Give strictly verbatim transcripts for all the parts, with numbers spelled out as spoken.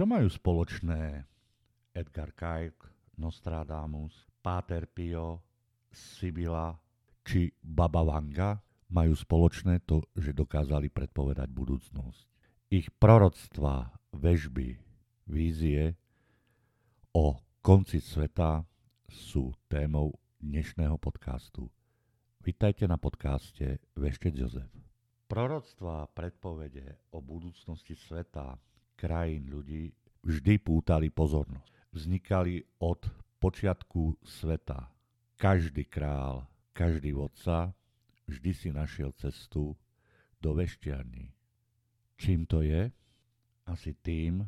Čo majú spoločné Edgar Cayce, Nostradamus, Pater Pio, Sibyla či Baba Vanga? Majú spoločné to, že dokázali predpovedať budúcnosť. Ich proroctvá, vežby, vízie o konci sveta sú témou dnešného podcastu. Vitajte na podcaste Veštec Jozef. Proroctvá predpovede o budúcnosti sveta, krajín, ľudí vždy pútali pozornosť. Vznikali od počiatku sveta. Každý král, každý vodca vždy si našiel cestu do veštiarní. Čím to je? Asi tým,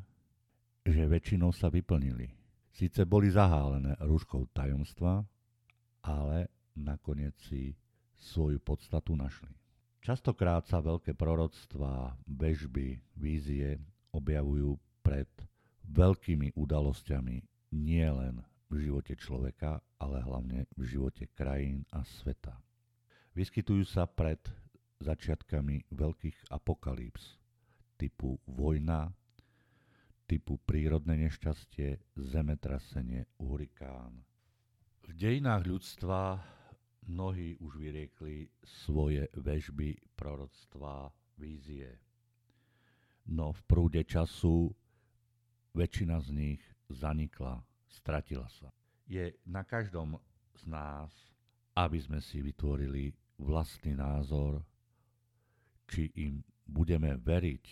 že väčšinou sa vyplnili. Síce boli zahálené rúškou tajomstva, ale nakoniec si svoju podstatu našli. Častokrát sa veľké proroctvá, bežby, vízie objavujú pred veľkými udalosťami nielen v živote človeka, ale hlavne v živote krajín a sveta. Vyskytujú sa pred začiatkami veľkých apokalyps typu vojna, typu prírodné nešťastie, zemetrasenie, hurikán. V dejinách ľudstva mnohí už vyriekli svoje vežby, proroctvá, vízie. No v prúde času väčšina z nich zanikla, stratila sa. Je na každom z nás, aby sme si vytvorili vlastný názor, či im budeme veriť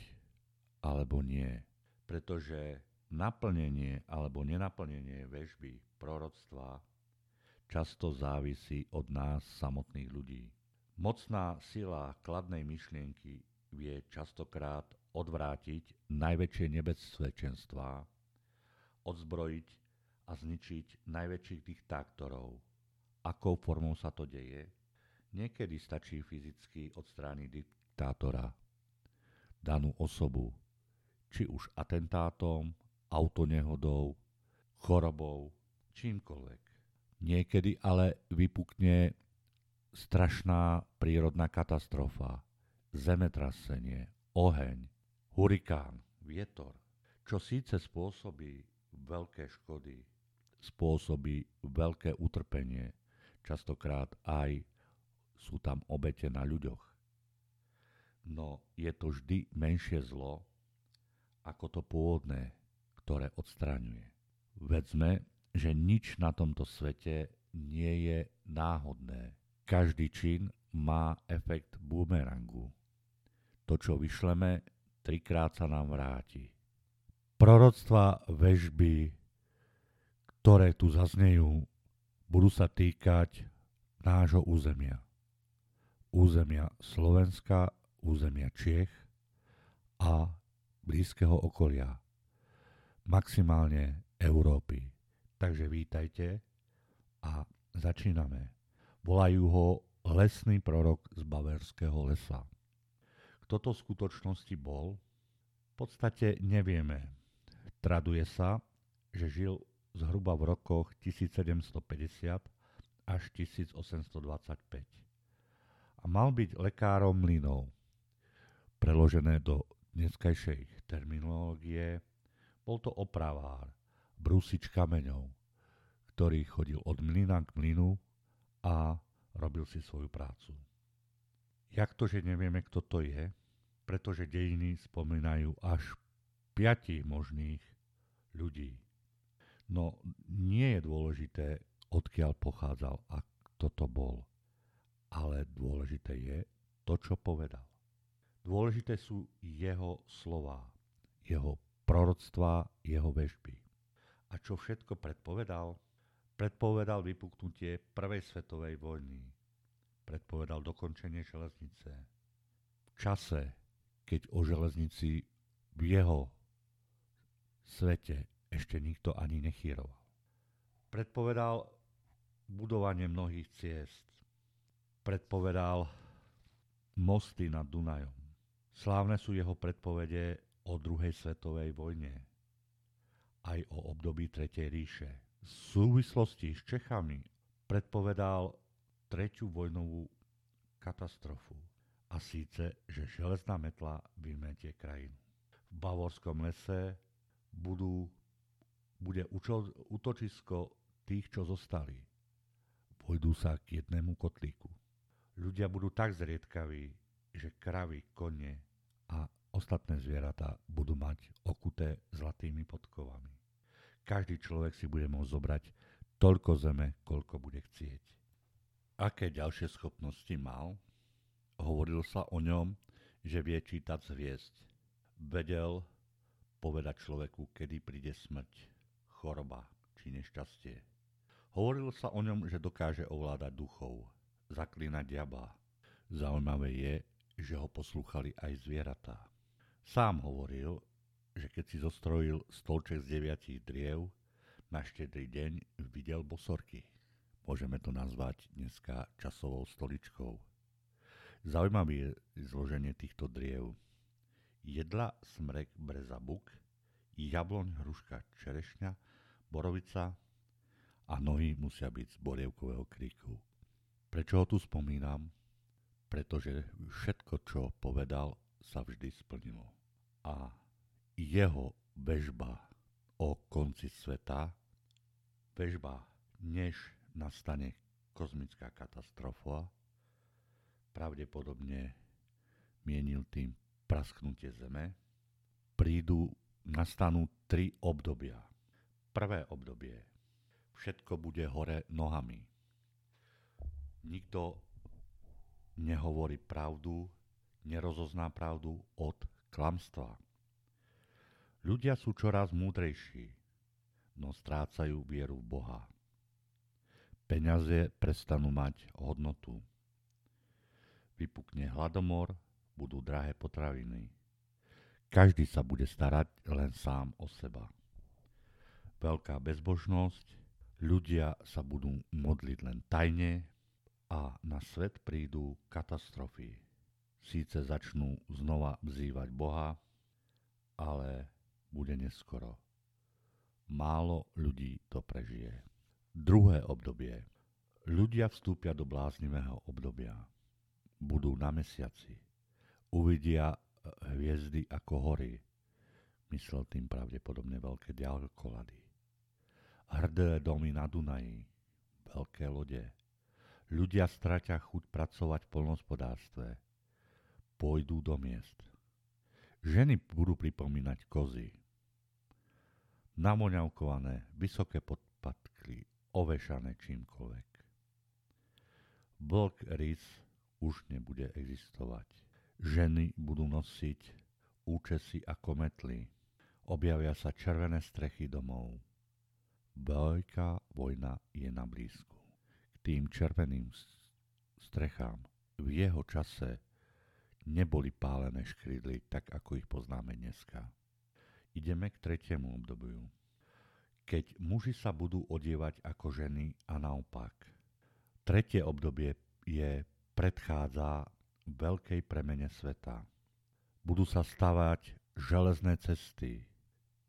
alebo nie. Pretože naplnenie alebo nenaplnenie vežby, proroctvá často závisí od nás samotných ľudí. Mocná sila kladnej myšlienky vie častokrát odvrátiť najväčšie nebezpečenstvá, odzbrojiť a zničiť najväčších diktátorov. Akou formou sa to deje? Niekedy stačí fyzicky odstrániť diktátora, danú osobu, či už atentátom, autonehodou, chorobou, čímkoľvek. Niekedy ale vypukne strašná prírodná katastrofa, zemetrasenie, oheň, hurikán, vietor, čo síce spôsobí veľké škody, spôsobí veľké utrpenie, častokrát aj sú tam obete na ľuďoch. No je to vždy menšie zlo ako to pôvodné, ktoré odstraňuje. Vedzme, že nič na tomto svete nie je náhodné. Každý čin má efekt bumerangu. To, čo vyšleme, trikrát sa nám vráti. Proroctvá, vežby, ktoré tu zaznejú, budú sa týkať nášho územia. Územia Slovenska, územia Čiech a blízkeho okolia, maximálne Európy. Takže vítajte a začíname. Volajú ho lesný prorok z Bavorského lesa. Kto to v skutočnosti bol? V podstate nevieme. Traduje sa, že žil zhruba v rokoch tisícsedemstopäťdesiat až tisícosemstodvadsaťpäť. A mal byť lekárom mlynov. Preložené do dneskajšej terminológie, bol to opravár, brúsič kameňov, ktorý chodil od mlyna k mlynu a robil si svoju prácu. Jak to, že nevieme, kto to je? Pretože dejiny spomínajú až piatich možných ľudí. No nie je dôležité, odkiaľ pochádzal a kto to bol. Ale dôležité je to, čo povedal. Dôležité sú jeho slová, jeho proroctvá, jeho vežby. A čo všetko predpovedal? Predpovedal vypuknutie prvej svetovej vojny. Predpovedal dokončenie železnice. V čase, keď o železnici v jeho svete ešte nikto ani nechýroval. Predpovedal budovanie mnohých ciest. Predpovedal mosty nad Dunajom. Slávne sú jeho predpovede o druhej svetovej vojne, aj o období Tretej ríše. V súvislosti s Čechami predpovedal tretiu vojnovú katastrofu, a síce, že železná metla vymetie krajinu. V Bavorskom lese budú, bude učo, útočisko tých, čo zostali. Pôjdu sa k jednému kotlíku. Ľudia budú tak zriedkaví, že kravy, kone a ostatné zvieratá budú mať okuté zlatými podkovami. Každý človek si bude môcť zobrať toľko zeme, koľko bude chcieť. Aké ďalšie schopnosti mal? Hovoril sa o ňom, že vie čítať z hviezd. Vedel povedať človeku, kedy príde smrť, choroba či nešťastie. Hovoril sa o ňom, že dokáže ovládať duchov, zaklínať diabla. Zaujímavé je, že ho poslúchali aj zvieratá. Sám hovoril, že keď si zostrojil stolček z deviatich driev, na štedrý deň videl bosorky. Môžeme to nazvať dneska časovou stoličkou. Zaujímavé je zloženie týchto driev. Jedla, smrek, breza, buk, jabloň, hruška, čerešňa, borovica a nohy musia byť z borievkového kríku. Prečo ho tu spomínam? Pretože všetko, čo povedal, sa vždy splnilo. A jeho vežba o konci sveta, vežba než nastane kozmická katastrofa, pravdepodobne mienil tým prasknutie Zeme, prídu, nastanú tri obdobia. Prvé obdobie. Všetko bude hore nohami. Nikto nehovorí pravdu, nerozozná pravdu od klamstva. Ľudia sú čoraz múdrejší, no strácajú vieru v Boha. Peniaze prestanú mať hodnotu. Vypukne hladomor, budú drahé potraviny. Každý sa bude starať len sám o seba. Veľká bezbožnosť, ľudia sa budú modliť len tajne a na svet prídu katastrofy. Síce začnú znova vzývať Boha, ale bude neskoro. Málo ľudí to prežije. Druhé obdobie. Ľudia vstúpia do bláznivého obdobia. Budú na mesiaci. Uvidia hviezdy ako hory. Myslel tým pravdepodobne veľké ďalkolady. Hrdé domy na Dunaji. Veľké lode. Ľudia stratia chuť pracovať v poľnohospodárstve. Pôjdu do miest. Ženy budú pripomínať kozy. Namoňavkované, vysoké podpatky, ovešané čímkoľvek. Vlk rys už nebude existovať. Ženy budú nosiť účesy a kometly. Objavia sa červené strechy domov. Veľká vojna je na blízku. K tým červeným strechám v jeho čase neboli pálené škrydly, tak ako ich poznáme dneska. Ideme k tretiemu obdobiu. Keď muži sa budú odievať ako ženy a naopak. Tretie obdobie je predchádza veľkej premene sveta. Budú sa stavať železné cesty.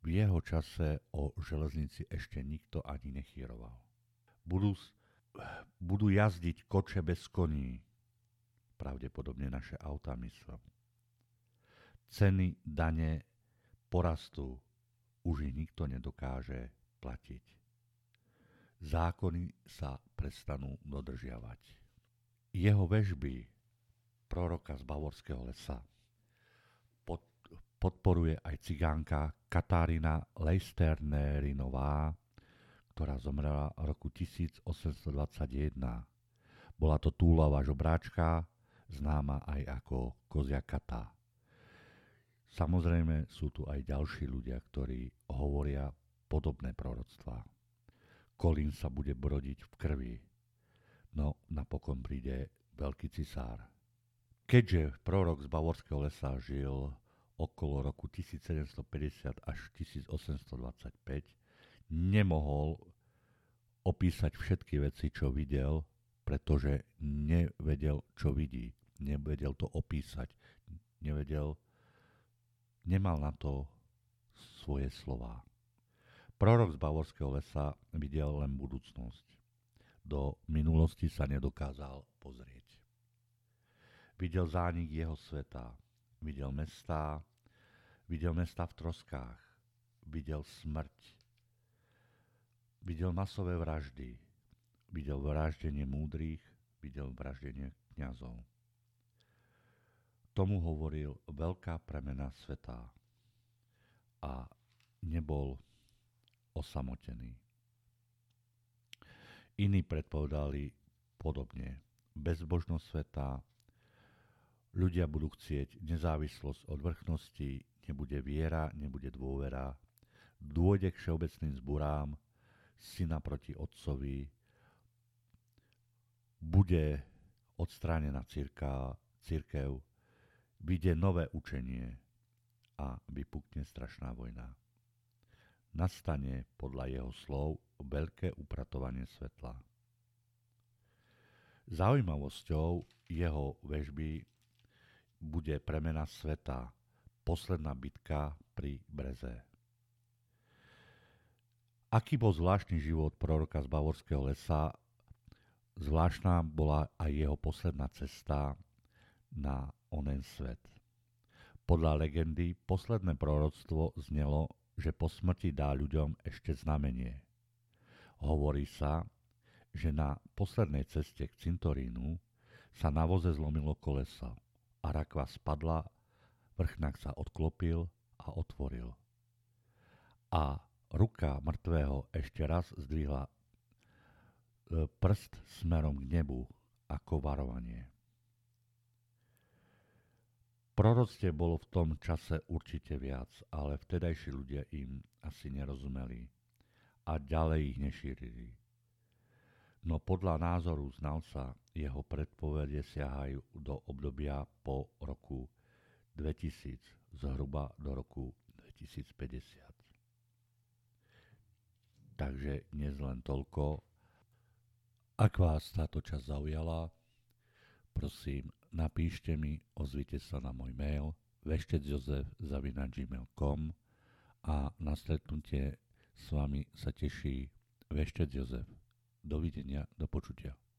V jeho čase o železnici ešte nikto ani nechýroval. Budú, budú jazdiť koče bez koní. Pravdepodobne naše autá myslel. Ceny, dane, porastú. Už ich nikto nedokáže platiť. Zákony sa prestanú dodržiavať. Jeho väžby proroka z Bavorského lesa pod, podporuje aj cigánka Katarina Leisternerinová, ktorá zomrela v roku tisíc osemsto dvadsaťjeden. Bola to túľavá žobráčka, známa aj ako Kozia Kata. Samozrejme sú tu aj ďalší ľudia, ktorí hovoria podobné proroctvá. Kolín sa bude brodiť v krvi. No, napokon príde veľký cisár. Keďže prorok z Bavorského lesa žil okolo roku tisíc sedemsto päťdesiat až tisíc osemsto dvadsaťpäť, nemohol opísať všetky veci, čo videl, pretože nevedel, čo vidí. Nevedel to opísať. Nevedel, nemal na to svoje slová. Prorok z Bavorského lesa videl len budúcnosť. Do minulosti sa nedokázal pozrieť. Videl zánik jeho sveta, videl mestá, videl mestá v troskách, videl smrť. Videl masové vraždy, videl vraždenie múdrych, videl vraždenie kňazov. Tomu hovoril veľká premena sveta a nebol osamotený. Iní predpovedali podobne. Bezbožnosť sveta, ľudia budú chcieť nezávislosť od vrchnosti, nebude viera, nebude dôvera, dôjde k všeobecným zburám, syna proti otcovi, bude odstránená cirka, cirkev, vyjde nové učenie a vypukne strašná vojna. Nastane podľa jeho slov veľké upratovanie svetla. Zaujímavosťou jeho väžby bude premena sveta, posledná bitka pri Breze. Aký bol zvláštny život proroka z Bavorského lesa, zvláštna bola aj jeho posledná cesta na onen svet. Podľa legendy posledné proroctvo znelo, že po smrti dá ľuďom ešte znamenie. Hovorí sa, že na poslednej ceste k cintorínu sa na voze zlomilo koleso a rakva spadla, vrchnák sa odklopil a otvoril. A ruka mŕtvého ešte raz zdvihla prst smerom k nebu ako varovanie. Proroctiev bolo v tom čase určite viac, ale vtedajší ľudia im asi nerozumeli a ďalej ich nešírili. No podľa názoru znalca jeho predpovede siahajú do obdobia po roku dvetisíc, zhruba do roku dvetisícpäťdesiat. Takže dnes len toľko. Ak vás táto časť zaujala, prosím, napíšte mi, ozvite sa na môj mail veštec jozef zavináč gmail bodka com a na stretnutie s vami sa teší Veštec Jozef. Dovidenia, do počutia.